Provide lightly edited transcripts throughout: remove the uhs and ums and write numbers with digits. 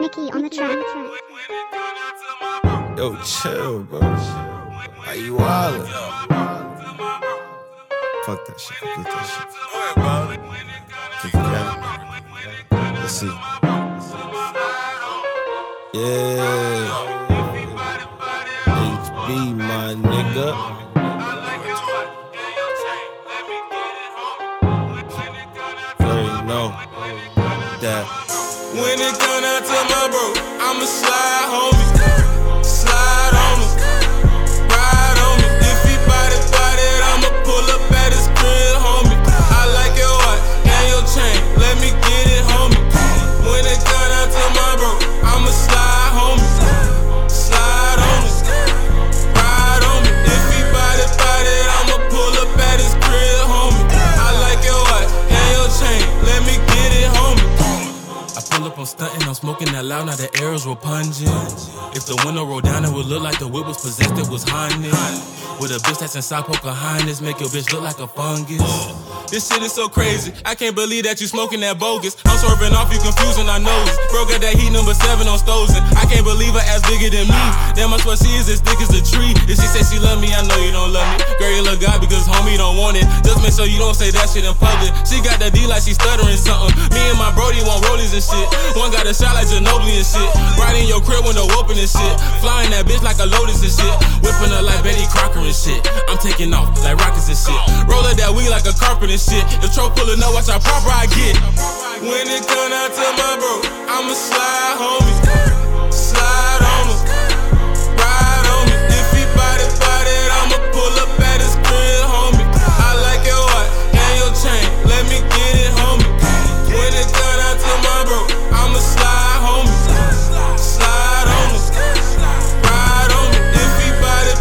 Nikki on the track. Yo, chill, bro. Are you wildin'? Fuck that shit. Get that shit. Get together. Let's see. Yeah. HB, my nigga. No, that. When it come down to my bro, I'ma slide, homie. Slide on him, ride on him. If he body, I'ma pull up at his crib, homie. I like your watch and your chain, let me get it, homie. When it come down to my bro, I'ma slide, homie. Slide on him, ride on him. If he body, I'ma pull up at his crib, homie. I like your watch and your chain. Let me get it, homie. I pull up, I'm stuntin', I'm smoking that loud, now the arrows were pungent. If the window rolled down, it would look like the whip was possessed, it was haunted. With a bitch that's inside Pocahontas, make your bitch look like a fungus. This shit is so crazy, I can't believe that you smoking that bogus. I'm swerving off, you confusing, I know it. Bro got that heat number 7 on Stozen. I can't believe her ass bigger than me. Damn, I swear she is as thick as a tree. If she say she love me, I know you don't love me. Girl, you look God because homie don't want it. Just make sure you don't say that shit in public. She got that D like she stuck. Me and my brody want rollies and shit. One got a shot like Ginobili and shit. Right in your crib window open and shit. Flying that bitch like a lotus and shit. Whipping her like Betty Crocker and shit. I'm taking off like rockets and shit. Roller that weed like a carpet and shit. If Tro pullin' up, watch how proper I get. When it come down to my bro, I'ma slide, homie. Slide on him, ride on him. If he body, I'ma pull up at his crib, homie. I like your watch and your chain, let me get it, homie. When it come down to my bro, I'ma slide, homie. Slide on him, ride on him. If he body,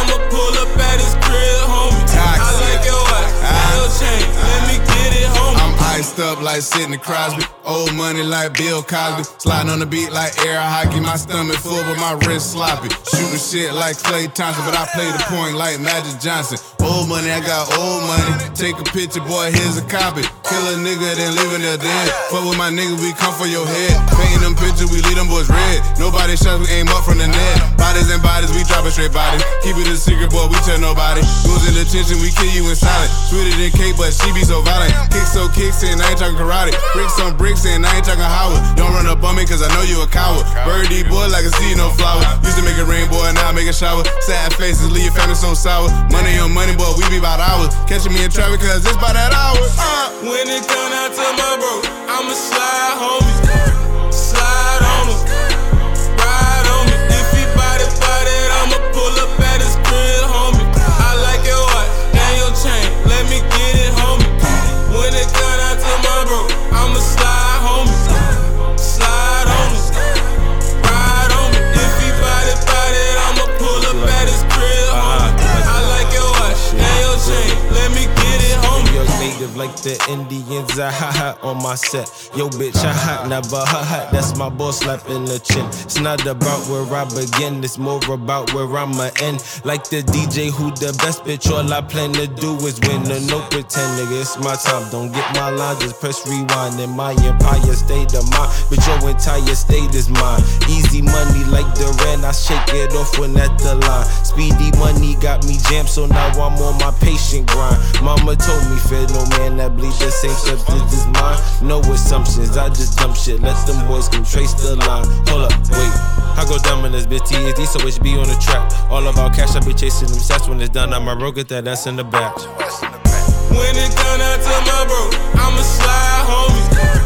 I'ma pull up at his crib, homie. I like your watch, your chain, let me get it, homie. I'm iced up like Sidney Crosby, old money like Bill Cosby. Sliding on the beat like air hockey, my stomach full but my wrist sloppy. Shooting shit like Klay Thompson, but I play the point like Magic Johnson. Old money, I got old money. Take a picture, boy, here's a copy. Kill a nigga, then leave him there dead. Fuck with my nigga, we come for your head. Painting them pictures, we leave them boys red. Nobody shots, we aim up from the net. Bodies and bodies, we dropping straight bodies. Keep it a secret, boy, we tell nobody. Losing attention, we kill you in silence. Sweeter than cake, but she be so violent. Kicks so kicks, and I ain't talking karate. Bricks on bricks, and I ain't talking Howard. Don't run up on me, cause I know you a coward. Birdie, boy, like a seed, no flower. Used to make it rain, boy, now I make a shower. Sad faces, leave your family so sour. Money on money, boy, we be about hours. Catching me in traffic, cause it's about that hour. When it come down to my bro, I'ma slide, homie. Slide on him, ride on him. If he body, I'ma pull up at his crib, homie. I like your watch and your chain, let me get it, homie. When it come down to my bro, I'ma slide, homie. Slide on him, ride on him. If he body, I'ma pull up at his crib, homie. I like your watch and your chain, let me get it, homie. Yo, native like the Indians, I ha-ha on my set. Yo, bitch, I hot, never ha-ha, that's my ball slap in the chin. It's not about where I begin, it's more about where I'ma end. Like the DJ who the best, bitch, all I plan to do is win. No pretend, nigga, it's my time, don't get my line, just press rewind. And my empire state of mine, bitch, your entire state is mine. Easy money like Durant, I shake it off when at the line. Speedy money got me jammed, so now I'm on my patient grind. Mama told me, fear no man that bleeds the same substance as mine. No assumptions, I just dump shit. Let them boys come trace the line. Hold up, wait, I go dumb in this bitch. TSD, so HB on the track. All about cash, I be chasing them stats. When it's done, I'ma roll, get that ass in the back. When it done, I tell my bro, I'ma slide, homie.